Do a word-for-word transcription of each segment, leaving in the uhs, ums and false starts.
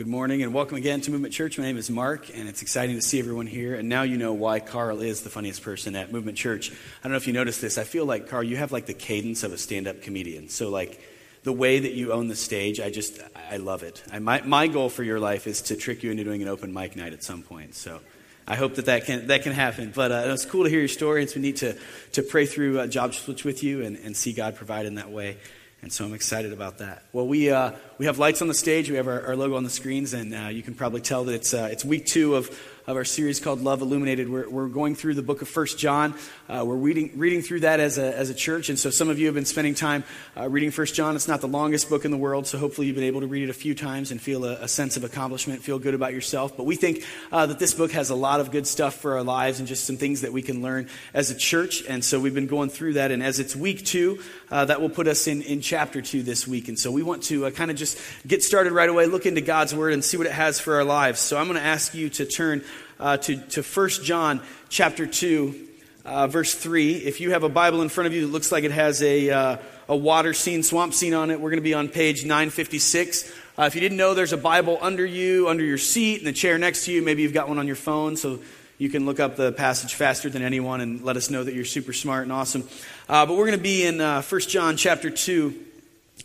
Good morning and welcome again to Movement Church. My name is Mark, and it's exciting to see everyone here. And now you know why Carl is the funniest person at Movement Church. I don't know if you noticed this. I feel like, Carl, you have like the cadence of a stand-up comedian. So like the way that you own the stage, I just, I love it. I, my, my goal for your life is to trick you into doing an open mic night at some point. So I hope that that can, that can happen. But uh, it's cool to hear your story. It's been neat to, to pray through uh, job switch with you and, and see God provide in that way. And so I'm excited about that. Well, we uh, we have lights on the stage. We have our, our logo on the screens, and uh, you can probably tell that it's uh, it's week two of, of our series called Love Illuminated. We're we're going through the book of First John. Uh, we're reading reading through that as a as a church, and so some of you have been spending time uh, reading First John. It's not the longest book in the world, so hopefully you've been able to read it a few times and feel a, a sense of accomplishment, feel good about yourself. But we think uh, that this book has a lot of good stuff for our lives and just some things that we can learn as a church. And so we've been going through that, and as it's week two, uh, that will put us in in chapter two this week. And so we want to uh, kind of just get started right away, look into God's word and see what it has for our lives. So I'm going to ask you to turn uh, to, to First John chapter two, uh, verse three. If you have a Bible in front of you that looks like it has a, uh, a water scene, swamp scene on it, we're going to be on page nine fifty-six. Uh, if you didn't know, there's a Bible under you, under your seat, in the chair next to you. Maybe you've got one on your phone, so you can look up the passage faster than anyone and let us know that you're super smart and awesome. Uh, but we're going to be in uh, First John chapter two.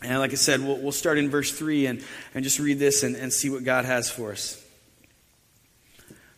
And like I said, we'll, we'll start in verse three and, and just read this and, and see what God has for us.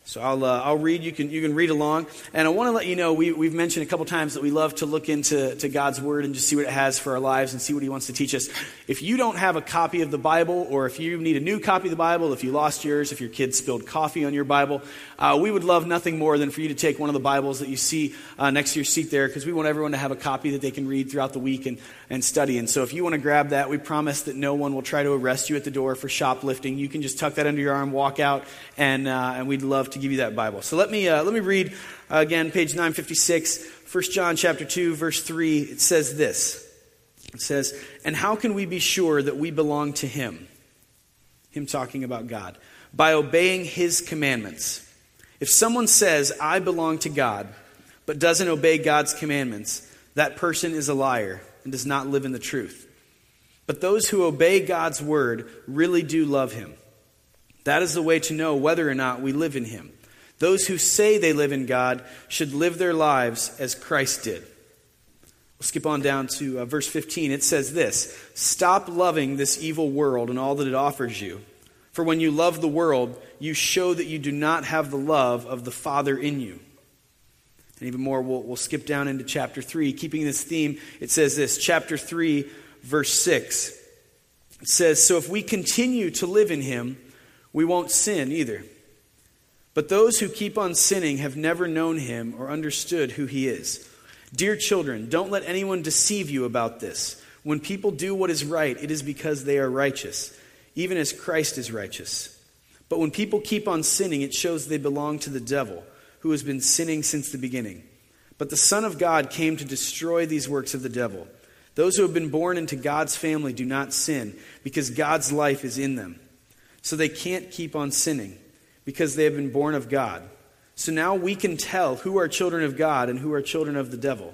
So I'll uh, I'll read. You can you can read along, and I want to let you know we we've mentioned a couple times that we love to look into to God's word and just see what it has for our lives and see what He wants to teach us. If you don't have a copy of the Bible, or if you need a new copy of the Bible, if you lost yours, if your kid spilled coffee on your Bible, uh, we would love nothing more than for you to take one of the Bibles that you see uh, next to your seat there, because we want everyone to have a copy that they can read throughout the week and and study. And so if you want to grab that, we promise that no one will try to arrest you at the door for shoplifting. You can just tuck that under your arm, walk out, and uh, and we'd love to give you that Bible. So let me uh, let me read uh, again, page nine fifty-six, First John chapter two, verse three. It says this. It says, "And how can we be sure that we belong to Him?" Him talking about God. "By obeying His commandments. If someone says, 'I belong to God,' but doesn't obey God's commandments, that person is a liar and does not live in the truth. But those who obey God's word really do love Him. That is the way to know whether or not we live in Him. Those who say they live in God should live their lives as Christ did." We'll skip on down to uh, verse fifteen. It says this, "Stop loving this evil world and all that it offers you. For when you love the world, you show that you do not have the love of the Father in you." And even more, we'll, we'll skip down into chapter three. Keeping this theme, it says this, chapter three, verse six. It says, "So if we continue to live in Him, we won't sin either. But those who keep on sinning have never known Him or understood who He is. Dear children, don't let anyone deceive you about this. When people do what is right, it is because they are righteous, even as Christ is righteous. But when people keep on sinning, it shows they belong to the devil, who has been sinning since the beginning. But the Son of God came to destroy these works of the devil. Those who have been born into God's family do not sin, because God's life is in them. So they can't keep on sinning, because they have been born of God. So now we can tell who are children of God and who are children of the devil.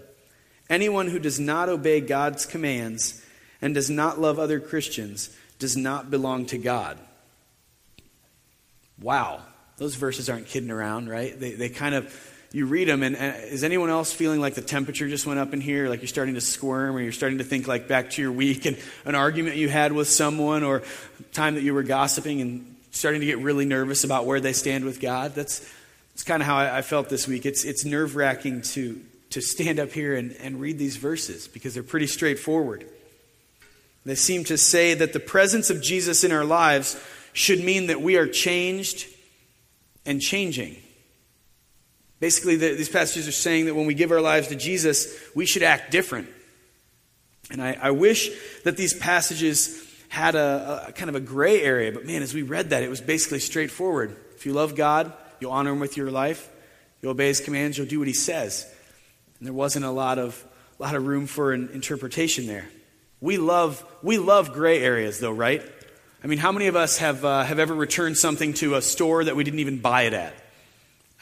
Anyone who does not obey God's commands and does not love other Christians does not belong to God." Wow. Those verses aren't kidding around, right? They they kind of, you read them, and, and is anyone else feeling like the temperature just went up in here? Like you're starting to squirm, or you're starting to think like back to your week and an argument you had with someone, or time that you were gossiping and starting to get really nervous about where they stand with God? That's, that's kind of how I, I felt this week. It's it's nerve-wracking to, to stand up here and, and read these verses, because they're pretty straightforward. They seem to say that the presence of Jesus in our lives should mean that we are changed and changing. Basically, the, these passages are saying that when we give our lives to Jesus, we should act different. And I, I wish that these passages had a, a kind of a gray area, but man, as we read that, it was basically straightforward. If you love God, you'll honor Him with your life. You'll obey His commands. You'll do what He says. And there wasn't a lot of a lot of room for an interpretation there. We love we love gray areas, though, right? I mean, how many of us have uh, have ever returned something to a store that we didn't even buy it at?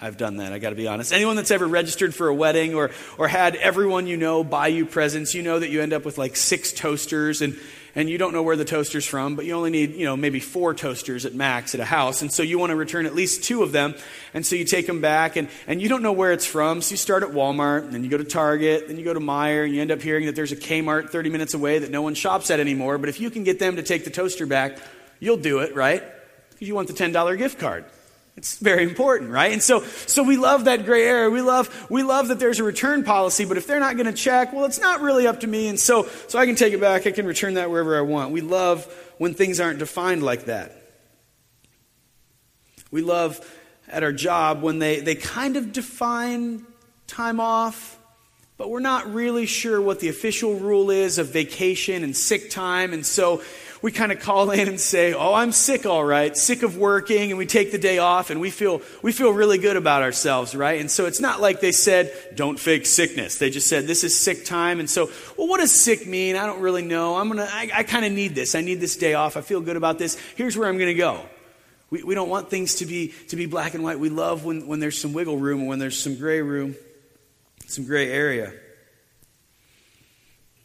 I've done that, I got to be honest. Anyone that's ever registered for a wedding or or had everyone you know buy you presents, you know that you end up with like six toasters and, and you don't know where the toaster's from, but you only need, you know, maybe four toasters at max at a house. And so you want to return at least two of them. And so you take them back, and, and you don't know where it's from. So you start at Walmart, and then you go to Target, then you go to Meijer, and you end up hearing that there's a Kmart thirty minutes away that no one shops at anymore. But if you can get them to take the toaster back, you'll do it, right? Because you want the ten dollar gift card. It's very important, right? And so so we love that gray area. We love we love that there's a return policy, but if they're not going to check, well, it's not really up to me. And so so I can take it back. I can return that wherever I want. We love when things aren't defined like that. We love at our job when they, they kind of define time off, but we're not really sure what the official rule is of vacation and sick time. And so we kind of call in and say, oh, I'm sick, all right, sick of working, and we take the day off, and we feel we feel really good about ourselves, right? And so it's not like they said, don't fake sickness. They just said, this is sick time. And so, well, what does sick mean? I don't really know. I'm gonna, I, I kind of need this. I need this day off. I feel good about this. Here's where I'm going to go. We we don't want things to be to be black and white. We love when, when there's some wiggle room and when there's some gray room, some gray area.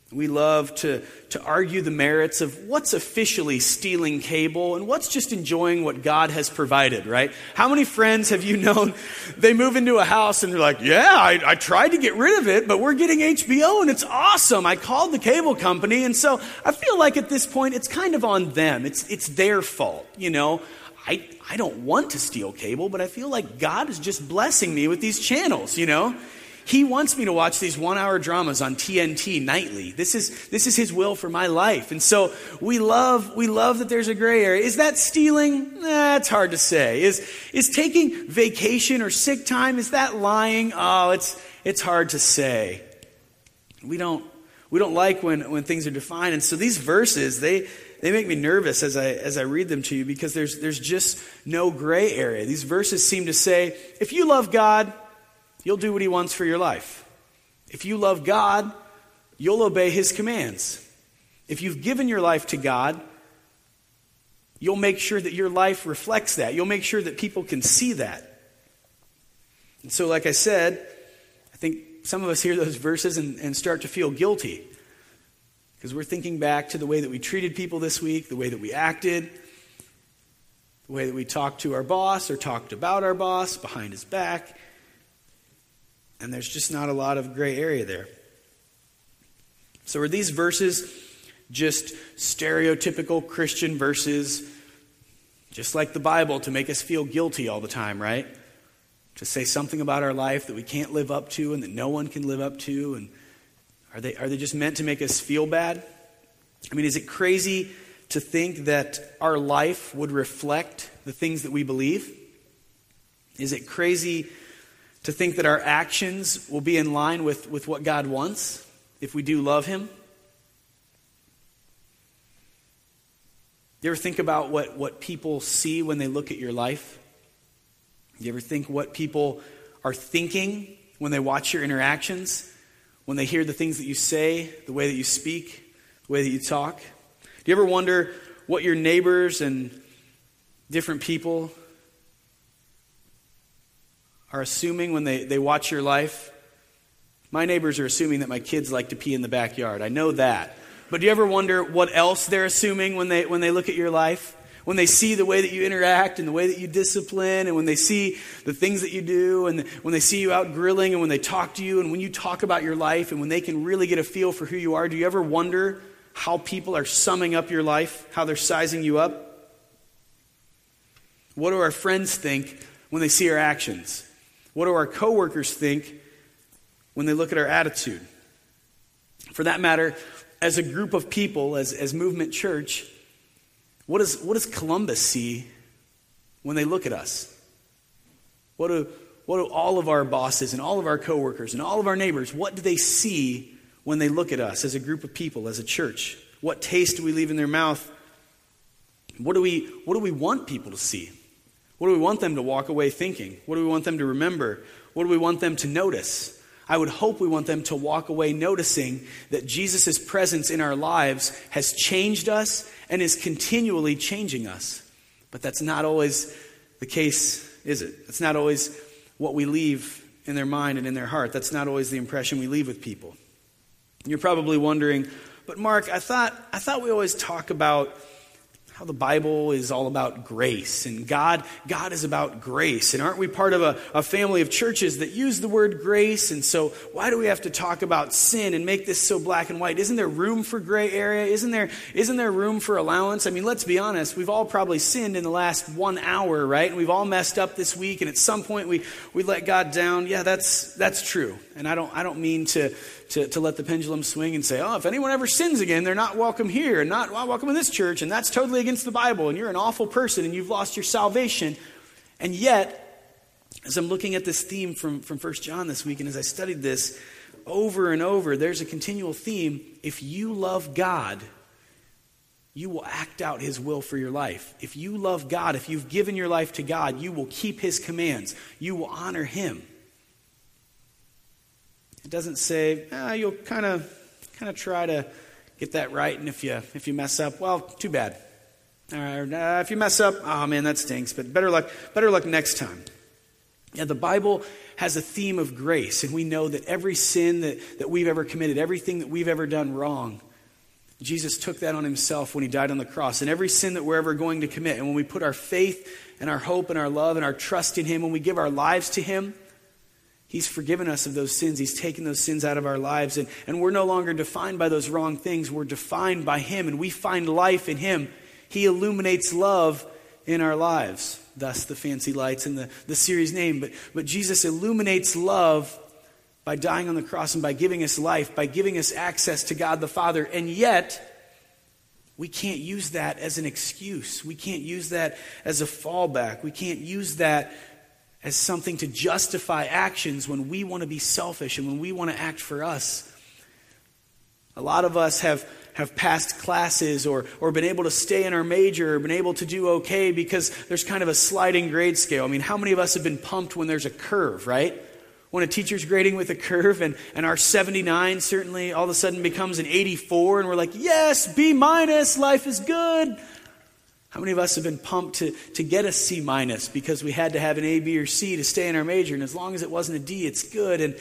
We love to, to argue the merits of what's officially stealing cable and what's just enjoying what God has provided, right? How many friends have you known, they move into a house and they're like, yeah, I, I tried to get rid of it, but we're getting H B O and it's awesome. I called the cable company, and so I feel like at this point it's kind of on them. It's it's their fault, you know? I, I don't want to steal cable, but I feel like God is just blessing me with these channels, you know? He wants me to watch these one-hour dramas on T N T nightly. This is this is his will for my life. And so we love we love that there's a gray area. Is that stealing? Eh, it's hard to say. Is is taking vacation or sick time, is that lying? Oh, it's it's hard to say. We don't we don't like when, when things are defined. And so these verses, they They make me nervous as I as I read them to you, because there's there's just no gray area. These verses seem to say, if you love God, you'll do what he wants for your life. If you love God, you'll obey his commands. If you've given your life to God, you'll make sure that your life reflects that. You'll make sure that people can see that. And so, like I said, I think some of us hear those verses and, and start to feel guilty, because we're thinking back to the way that we treated people this week, the way that we acted, the way that we talked to our boss or talked about our boss behind his back. And there's just not a lot of gray area there. So are these verses just stereotypical Christian verses, just like the Bible, to make us feel guilty all the time, right? To say something about our life that we can't live up to and that no one can live up to, and Are they are they just meant to make us feel bad? I mean, is it crazy to think that our life would reflect the things that we believe? Is it crazy to think that our actions will be in line with, with what God wants if we do love him? Do you ever think about what, what people see when they look at your life? Do you ever think what people are thinking when they watch your interactions? When they hear the things that you say, the way that you speak, the way that you talk? Do you ever wonder what your neighbors and different people are assuming when they, they watch your life? My neighbors are assuming that my kids like to pee in the backyard. I know that. But do you ever wonder what else they're assuming when they when they look at your life? When they see the way that you interact and the way that you discipline, and when they see the things that you do, and when they see you out grilling, and when they talk to you, and when you talk about your life, and when they can really get a feel for who you are, do you ever wonder how people are summing up your life, how they're sizing you up? What do our friends think when they see our actions? What do our coworkers think when they look at our attitude? For that matter, as a group of people, as, as Movement Church, What does what does Columbus see when they look at us? What do what do all of our bosses and all of our coworkers and all of our neighbors, what do they see when they look at us as a group of people, as a church? What taste do we leave in their mouth? What do we what do we want people to see? What do we want them to walk away thinking? What do we want them to remember? What do we want them to notice? I would hope we want them to walk away noticing that Jesus' presence in our lives has changed us and is continually changing us. But that's not always the case, is it? That's not always what we leave in their mind and in their heart. That's not always the impression we leave with people. And you're probably wondering, But Mark, I thought I thought we always talk about how the Bible is all about grace, and God God is about grace. And aren't we part of a, a family of churches that use the word grace? And so why do we have to talk about sin and make this so black and white? Isn't there room for gray area? Isn't there isn't there room for allowance? I mean, let's be honest, we've all probably sinned in the last one hour, right? And we've all messed up this week, and at some point we, we let God down. Yeah, that's that's true. And I don't I don't mean to To, to let the pendulum swing and say, oh, if anyone ever sins again, they're not welcome here and not welcome in this church, and that's totally against the Bible, and you're an awful person, and you've lost your salvation. And yet, as I'm looking at this theme from, from First John this week, and as I studied this over and over, there's a continual theme. If you love God, you will act out his will for your life. If you love God, if you've given your life to God, you will keep his commands. You will honor him. It doesn't say, ah, you'll kind of kind of try to get that right, and if you if you mess up, well, too bad. All right, uh, if you mess up, oh man, that stinks, but better luck, better luck next time. Yeah, the Bible has a theme of grace, and we know that every sin that, that we've ever committed, everything that we've ever done wrong, Jesus took that on himself when he died on the cross. And every sin that we're ever going to commit, and when we put our faith and our hope and our love and our trust in him, when we give our lives to him, he's forgiven us of those sins. He's taken those sins out of our lives. And, and we're no longer defined by those wrong things. We're defined by him, and we find life in him. He illuminates love in our lives. Thus the fancy lights and the, the series name. But, but Jesus illuminates love by dying on the cross and by giving us life, by giving us access to God the Father. And yet, we can't use that as an excuse. We can't use that as a fallback. We can't use that as something to justify actions when we want to be selfish and when we want to act for us. A lot of us have, have passed classes or, or been able to stay in our major or been able to do okay because there's kind of a sliding grade scale. I mean, how many of us have been pumped when there's a curve, right? When a teacher's grading with a curve and, and our seventy-nine certainly all of a sudden becomes an eighty-four and we're like, yes, B minus, life is good. How many of us have been pumped to, to get a C minus because we had to have an A, B, or C to stay in our major, and as long as it wasn't a D, it's good. And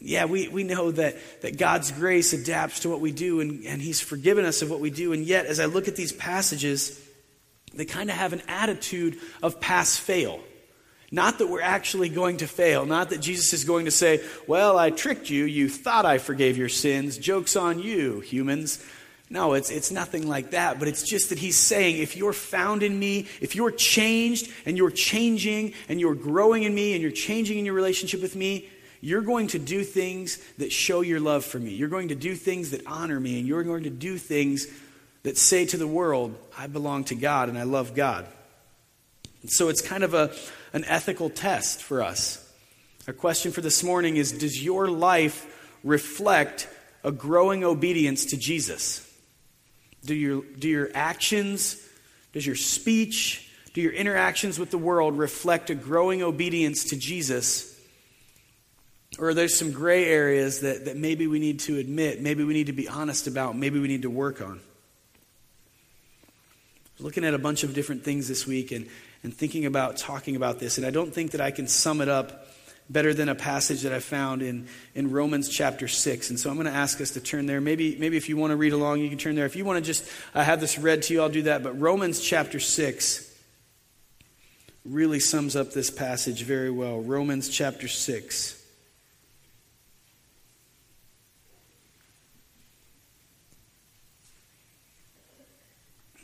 yeah, we, we know that, that God's grace adapts to what we do, and, and he's forgiven us of what we do. And yet, as I look at these passages, they kind of have an attitude of pass-fail. Not that we're actually going to fail. Not that Jesus is going to say, well, I tricked you. You thought I forgave your sins. Joke's on you, humans. No, it's it's nothing like that, but it's just that he's saying, if you're found in me, if you're changed, and you're changing, and you're growing in me, and you're changing in your relationship with me, you're going to do things that show your love for me. You're going to do things that honor me, and you're going to do things that say to the world, I belong to God, and I love God. And so it's kind of a an ethical test for us. Our question for this morning is, does your life reflect a growing obedience to Jesus? Do your, do your actions, does your speech, do your interactions with the world reflect a growing obedience to Jesus? Or are there some gray areas that, that maybe we need to admit, maybe we need to be honest about, maybe we need to work on? I was looking at a bunch of different things this week and, and thinking about talking about this, and I don't think that I can sum it up better than a passage that I found in, in Romans chapter six. And so I'm going to ask us to turn there. Maybe maybe if you want to read along, you can turn there. If you want to just uh, have this read to you, I'll do that. But Romans chapter six really sums up this passage very well. Romans chapter six.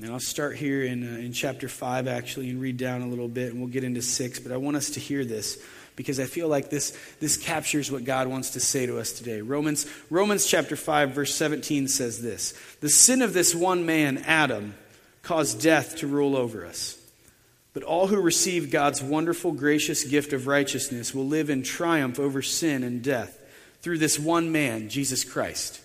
And I'll start here in uh, in chapter five, actually, and read down a little bit, and we'll get into six. But I want us to hear this, because I feel like this, this captures what God wants to say to us today. Romans, Romans chapter five, verse seventeen says this: the sin of this one man, Adam, caused death to rule over us. But all who receive God's wonderful, gracious gift of righteousness will live in triumph over sin and death through this one man, Jesus Christ.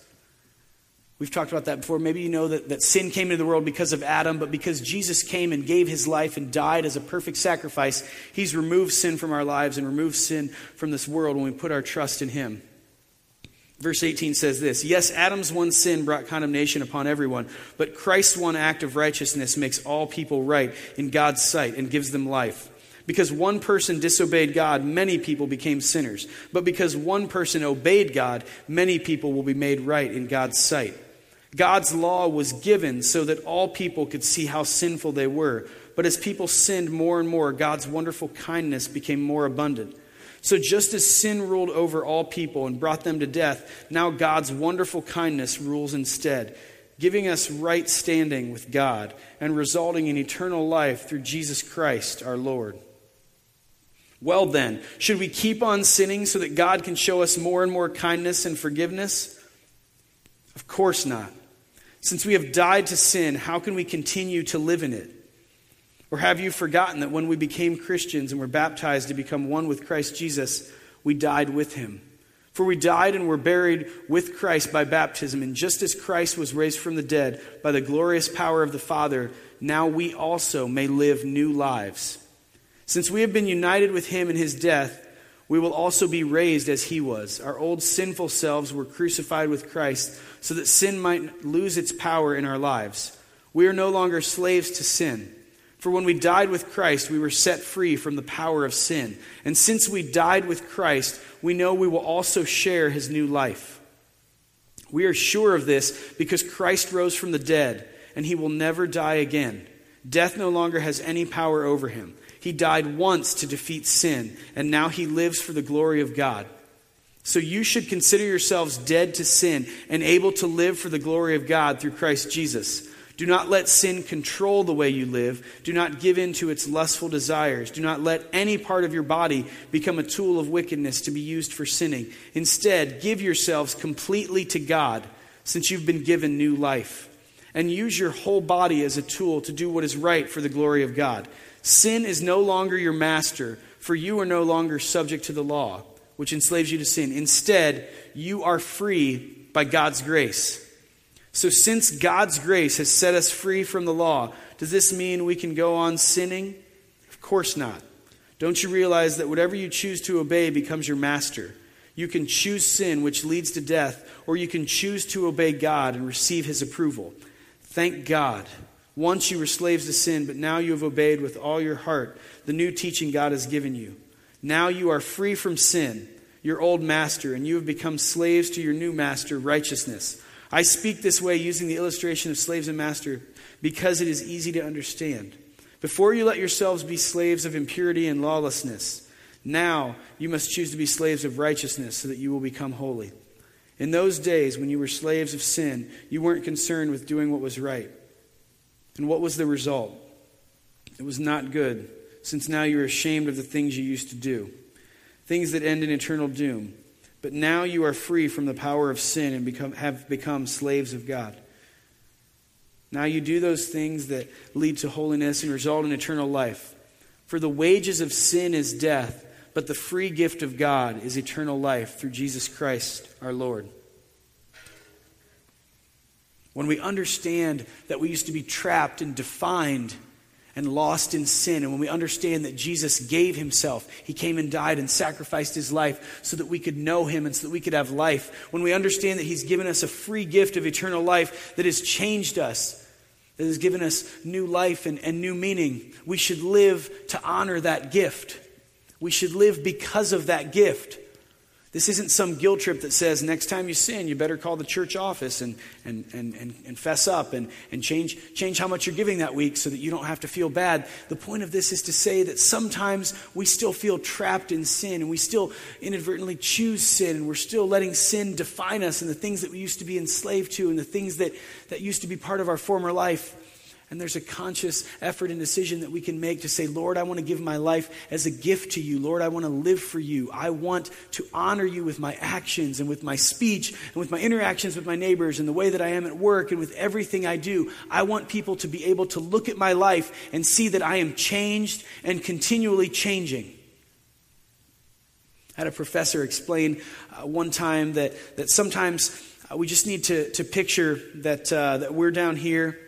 We've talked about that before. Maybe you know that, that sin came into the world because of Adam, but because Jesus came and gave his life and died as a perfect sacrifice, he's removed sin from our lives and removed sin from this world when we put our trust in him. Verse eighteen says this: yes, Adam's one sin brought condemnation upon everyone, but Christ's one act of righteousness makes all people right in God's sight and gives them life. Because one person disobeyed God, many people became sinners. But because one person obeyed God, many people will be made right in God's sight. God's law was given so that all people could see how sinful they were. But as people sinned more and more, God's wonderful kindness became more abundant. So just as sin ruled over all people and brought them to death, now God's wonderful kindness rules instead, giving us right standing with God and resulting in eternal life through Jesus Christ our Lord. Well then, should we keep on sinning so that God can show us more and more kindness and forgiveness? Of course not. Since we have died to sin, how can we continue to live in it? Or have you forgotten that when we became Christians and were baptized to become one with Christ Jesus, we died with him? For we died and were buried with Christ by baptism, and just as Christ was raised from the dead by the glorious power of the Father, now we also may live new lives. Since we have been united with him in his death, we will also be raised as he was. Our old sinful selves were crucified with Christ so that sin might lose its power in our lives. We are no longer slaves to sin. For when we died with Christ, we were set free from the power of sin. And since we died with Christ, we know we will also share his new life. We are sure of this because Christ rose from the dead, and he will never die again. Death no longer has any power over him. He died once to defeat sin, and now he lives for the glory of God. So you should consider yourselves dead to sin and able to live for the glory of God through Christ Jesus. Do not let sin control the way you live. Do not give in to its lustful desires. Do not let any part of your body become a tool of wickedness to be used for sinning. Instead, give yourselves completely to God, since you've been given new life. And use your whole body as a tool to do what is right for the glory of God. Sin is no longer your master, for you are no longer subject to the law, which enslaves you to sin. Instead, you are free by God's grace. So since God's grace has set us free from the law, does this mean we can go on sinning? Of course not. Don't you realize that whatever you choose to obey becomes your master? You can choose sin, which leads to death, or you can choose to obey God and receive his approval. Thank God. Once you were slaves to sin, but now you have obeyed with all your heart the new teaching God has given you. Now you are free from sin, your old master, and you have become slaves to your new master, righteousness. I speak this way using the illustration of slaves and master because it is easy to understand. Before you let yourselves be slaves of impurity and lawlessness, now you must choose to be slaves of righteousness so that you will become holy. In those days when you were slaves of sin, you weren't concerned with doing what was right. And what was the result? It was not good, since now you are ashamed of the things you used to do, things that end in eternal doom. But now you are free from the power of sin and become, have become slaves of God. Now you do those things that lead to holiness and result in eternal life. For the wages of sin is death, but the free gift of God is eternal life through Jesus Christ our Lord. When we understand that we used to be trapped and defined and lost in sin, and when we understand that Jesus gave himself, he came and died and sacrificed his life so that we could know him and so that we could have life. When we understand that he's given us a free gift of eternal life that has changed us, that has given us new life and, and new meaning, we should live to honor that gift. We should live because of that gift. This isn't some guilt trip that says next time you sin, you better call the church office and and and, and, and fess up and, and change, change how much you're giving that week so that you don't have to feel bad. The point of this is to say that sometimes we still feel trapped in sin and we still inadvertently choose sin and we're still letting sin define us and the things that we used to be enslaved to and the things that, that used to be part of our former life. And there's a conscious effort and decision that we can make to say, Lord, I want to give my life as a gift to you. Lord, I want to live for you. I want to honor you with my actions and with my speech and with my interactions with my neighbors and the way that I am at work and with everything I do. I want people to be able to look at my life and see that I am changed and continually changing. I had a professor explain uh, one time that, that sometimes uh, we just need to, to picture that uh, that we're down here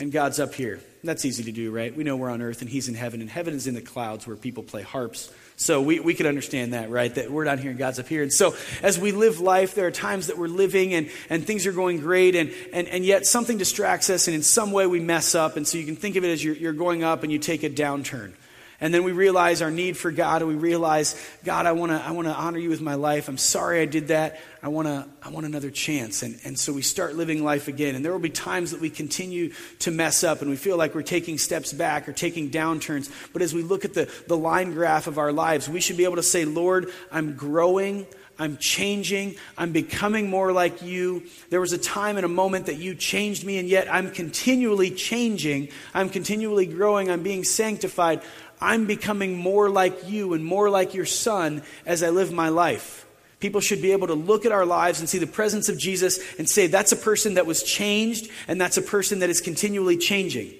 and God's up here. That's easy to do, right? We know we're on earth and he's in heaven. And heaven is in the clouds where people play harps. So we, we could understand that, right? That we're down here and God's up here. And so as we live life, there are times that we're living and, and things are going great. And, and, and yet something distracts us and in some way we mess up. And so you can think of it as you're, you're going up and you take a downturn. And then we realize our need for God, and we realize, God, I want to I want to honor you with my life. I'm sorry I did that. I want to I want another chance. And and so we start living life again. And there will be times that we continue to mess up and we feel like we're taking steps back or taking downturns. But as we look at the, the line graph of our lives, we should be able to say, Lord, I'm growing, I'm changing, I'm becoming more like you. There was a time and a moment that you changed me, and yet I'm continually changing, I'm continually growing, I'm being sanctified. I'm becoming more like you and more like your son as I live my life. People should be able to look at our lives and see the presence of Jesus and say, that's a person that was changed, and that's a person that is continually changing.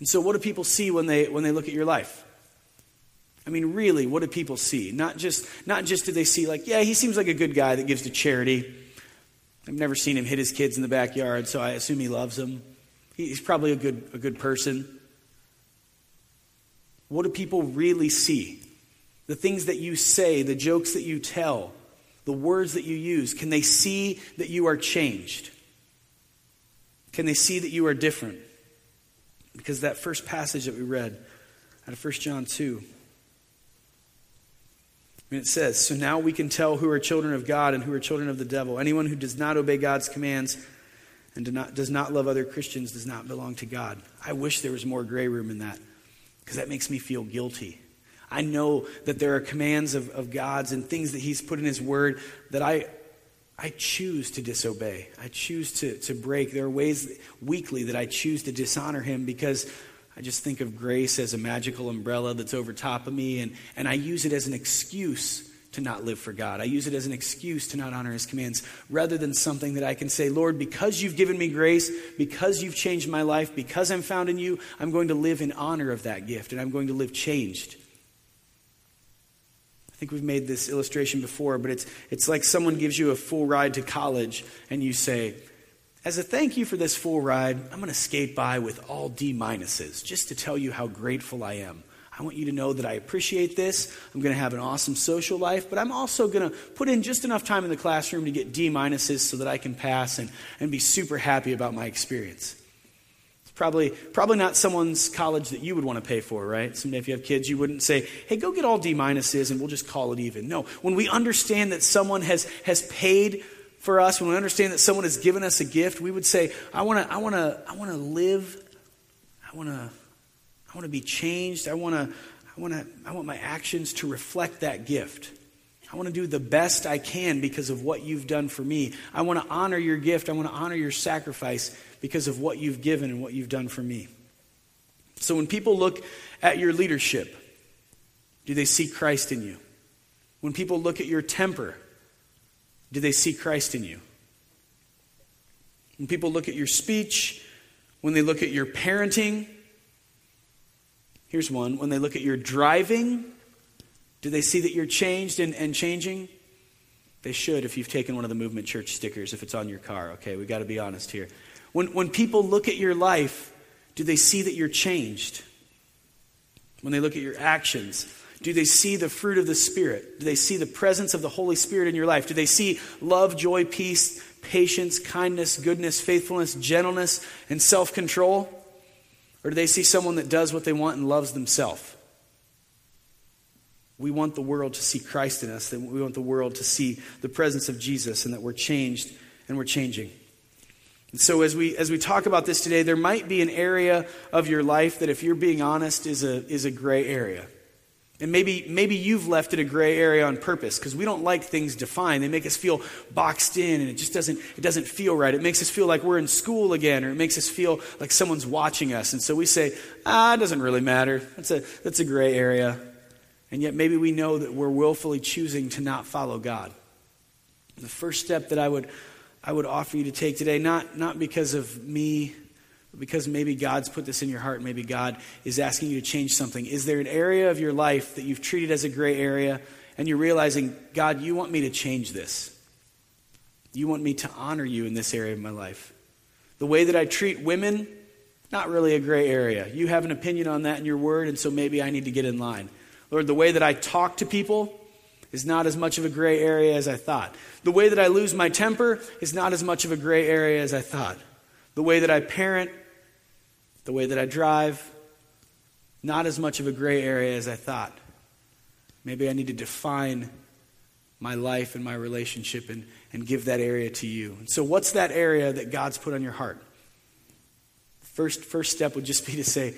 And so what do people see when they when they look at your life? I mean, really, what do people see? Not just not just do they see like, yeah, he seems like a good guy that gives to charity. I've never seen him hit his kids in the backyard, so I assume he loves them. He's probably a good a good person. What do people really see? The things that you say, the jokes that you tell, the words that you use, can they see that you are changed? Can they see that you are different? Because that first passage that we read out of First John two, I mean, it says, so now we can tell who are children of God and who are children of the devil. Anyone who does not obey God's commands and do not, does not love other Christians does not belong to God. I wish there was more gray room in that, because that makes me feel guilty. I know that there are commands of, of God's and things that he's put in his word that I I choose to disobey. I choose to, to break. There are ways weekly that I choose to dishonor him because I just think of grace as a magical umbrella that's over top of me, and, and I use it as an excuse to not live for God. I use it as an excuse to not honor his commands, rather than something that I can say, Lord, because you've given me grace, because you've changed my life, because I'm found in you, I'm going to live in honor of that gift, and I'm going to live changed. I think we've made this illustration before, but it's it's like someone gives you a full ride to college, and you say, as a thank you for this full ride, I'm going to skate by with all D minuses just to tell you how grateful I am. I want you to know that I appreciate this. I'm going to have an awesome social life, but I'm also going to put in just enough time in the classroom to get D minuses so that I can pass and, and be super happy about my experience. It's probably, probably not someone's college that you would want to pay for, right? Someday if you have kids, you wouldn't say, hey, go get all D minuses and we'll just call it even. No, when we understand that someone has, has paid for us, when we understand that someone has given us a gift, we would say, I want to I want to I want to live, I want to I want to be changed. I want to I want to I want my actions to reflect that gift. I want to do the best I can because of what you've done for me. I want to honor your gift. I want to honor your sacrifice because of what you've given and what you've done for me. So when people look at your leadership, do they see Christ in you? When people look at your temper, do they see Christ in you? When people look at your speech, when they look at your parenting, here's one, when they look at your driving, do they see that you're changed and, and changing? They should if you've taken one of the Movement Church stickers, if it's on your car, okay? We've got to be honest here. When, when people look at your life, do they see that you're changed? When they look at your actions, do they see the fruit of the Spirit? Do they see the presence of the Holy Spirit in your life? Do they see love, joy, peace, patience, kindness, goodness, faithfulness, gentleness, and self-control? Or do they see someone that does what they want and loves themselves? We want the world to see Christ in us. We want the world to see the presence of Jesus and that we're changed and we're changing. And so as we as we talk about this today, there might be an area of your life that, if you're being honest, is a is a gray area. And maybe maybe you've left it a gray area on purpose, because we don't like things defined. They make us feel boxed in, and it just doesn't it doesn't feel right. It makes us feel like we're in school again, or it makes us feel like someone's watching us. And so we say, ah, it doesn't really matter. That's a that's a gray area. And yet maybe we know that we're willfully choosing to not follow God. The first step that I would I would offer you to take today, not not because of me, because maybe God's put this in your heart, maybe God is asking you to change something. Is there an area of your life that you've treated as a gray area, and you're realizing, God, you want me to change this? You want me to honor you in this area of my life? The way that I treat women, not really a gray area. You have an opinion on that in your word, and so maybe I need to get in line. Lord, the way that I talk to people is not as much of a gray area as I thought. The way that I lose my temper is not as much of a gray area as I thought. The way that I parent, the way that I drive, not as much of a gray area as I thought. Maybe I need to define my life and my relationship and, and give that area to you. And so what's that area that God's put on your heart? First, first step would just be to say,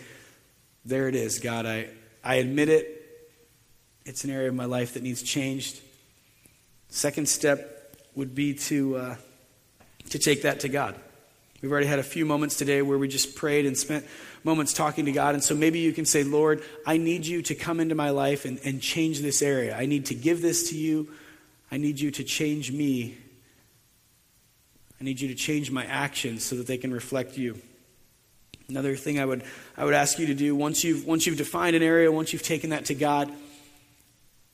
there it is, God, I, I admit it. It's an area of my life that needs changed. Second step would be to uh, to take that to God. We've already had a few moments today where we just prayed and spent moments talking to God. And so maybe you can say, Lord, I need you to come into my life and, and change this area. I need to give this to you. I need you to change me. I need you to change my actions so that they can reflect you. Another thing I would I would ask you to do, once you've, once you've defined an area, once you've taken that to God,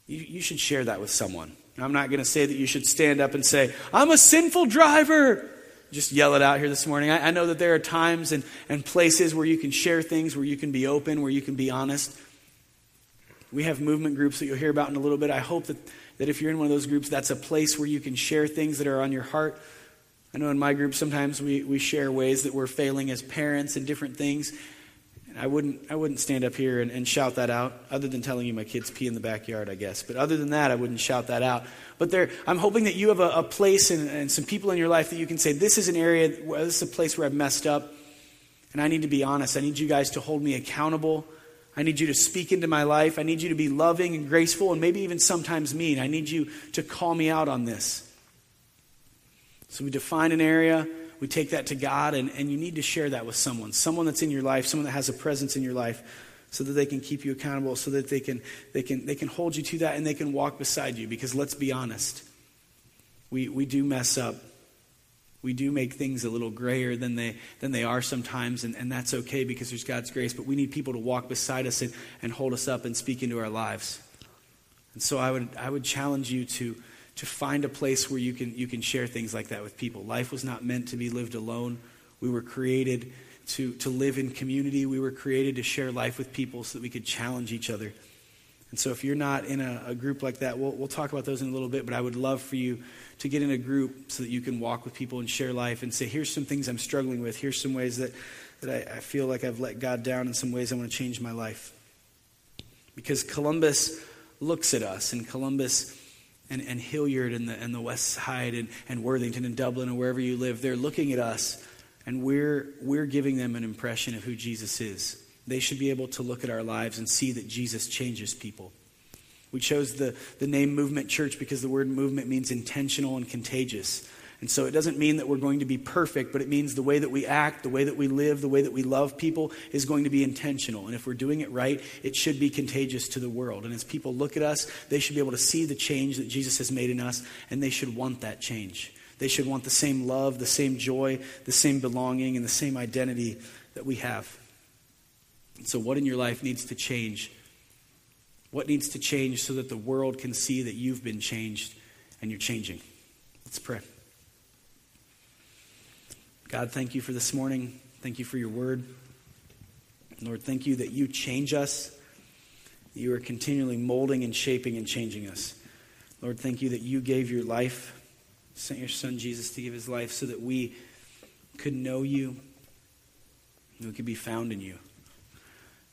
you, you should share that with someone. I'm not going to say that you should stand up and say, I'm a sinful driver. Just yell it out here this morning. I, I know that there are times and, and places where you can share things, where you can be open, where you can be honest. We have movement groups that you'll hear about in a little bit. I hope that, that if you're in one of those groups, that's a place where you can share things that are on your heart. I know in my group sometimes we, we share ways that we're failing as parents and different things. And I wouldn't I wouldn't stand up here and, and shout that out, other than telling you my kids pee in the backyard, I guess. But other than that, I wouldn't shout that out. But there, I'm hoping that you have a, a place and, and some people in your life that you can say, this is an area, this is a place where I've messed up, and I need to be honest. I need you guys to hold me accountable. I need you to speak into my life. I need you to be loving and graceful and maybe even sometimes mean. I need you to call me out on this. So we define an area, we take that to God, and, and you need to share that with someone, someone that's in your life, someone that has a presence in your life, so that they can keep you accountable, so that they can they can they can hold you to that and they can walk beside you. Because let's be honest, we we do mess up. We do make things a little grayer than they than they are sometimes, and, and that's okay because there's God's grace, but we need people to walk beside us and, and hold us up and speak into our lives. And so I would I would challenge you to to find a place where you can you can share things like that with people. Life was not meant to be lived alone. We were created to, to live in community. We were created to share life with people so that we could challenge each other. And so if you're not in a, a group like that, we'll, we'll talk about those in a little bit, but I would love for you to get in a group so that you can walk with people and share life and say, here's some things I'm struggling with. Here's some ways that, that I, I feel like I've let God down, and some ways I want to change my life. Because Columbus looks at us, and Columbus... And, and Hilliard and the and the West Side and, and Worthington and Dublin and wherever you live, they're looking at us, and we're we're giving them an impression of who Jesus is. They should be able to look at our lives and see that Jesus changes people. We chose the, the name Movement Church because the word movement means intentional and contagious. And so it doesn't mean that we're going to be perfect, but it means the way that we act, the way that we live, the way that we love people is going to be intentional. And if we're doing it right, it should be contagious to the world. And as people look at us, they should be able to see the change that Jesus has made in us, and they should want that change. They should want the same love, the same joy, the same belonging, and the same identity that we have. And so what in your life needs to change? What needs to change so that the world can see that you've been changed and you're changing? Let's pray. God, thank you for this morning. Thank you for your word. Lord, thank you that you change us. You are continually molding and shaping and changing us. Lord, thank you that you gave your life, sent your son Jesus to give his life so that we could know you and we could be found in you.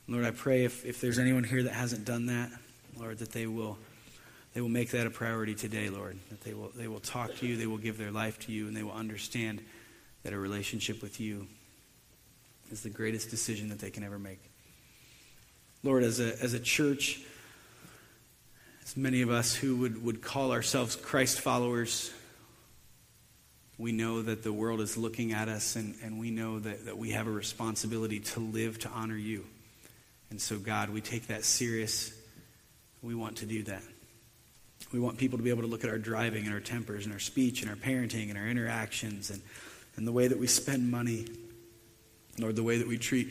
Lord, I pray if, if there's anyone here that hasn't done that, Lord, that they will they will make that a priority today, Lord, that they will they will talk to you, they will give their life to you, and they will understand that a relationship with you is the greatest decision that they can ever make. Lord, as a as a church, as many of us who would, would call ourselves Christ followers, we know that the world is looking at us, and, and we know that, that we have a responsibility to live to honor you. And so, God, we take that serious. We want to do that. We want people to be able to look at our driving and our tempers and our speech and our parenting and our interactions and And the way that we spend money, Lord, the way that we treat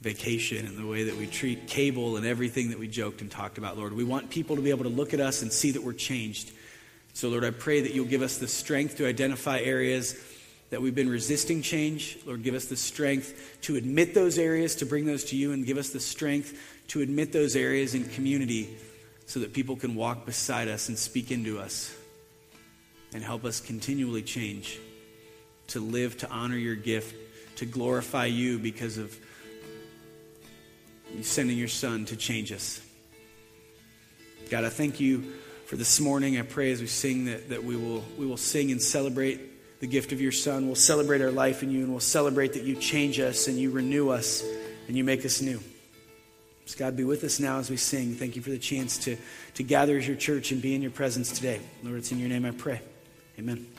vacation and the way that we treat cable and everything that we joked and talked about, Lord. We want people to be able to look at us and see that we're changed. So, Lord, I pray that you'll give us the strength to identify areas that we've been resisting change. Lord, give us the strength to admit those areas, to bring those to you, and give us the strength to admit those areas in community so that people can walk beside us and speak into us and help us continually change, to live, to honor your gift, to glorify you because of you sending your son to change us. God, I thank you for this morning. I pray as we sing that, that we will we will sing and celebrate the gift of your son. We'll celebrate our life in you, and we'll celebrate that you change us and you renew us and you make us new. So God, be with us now as we sing. Thank you for the chance to, to gather as your church and be in your presence today. Lord, it's in your name I pray. Amen.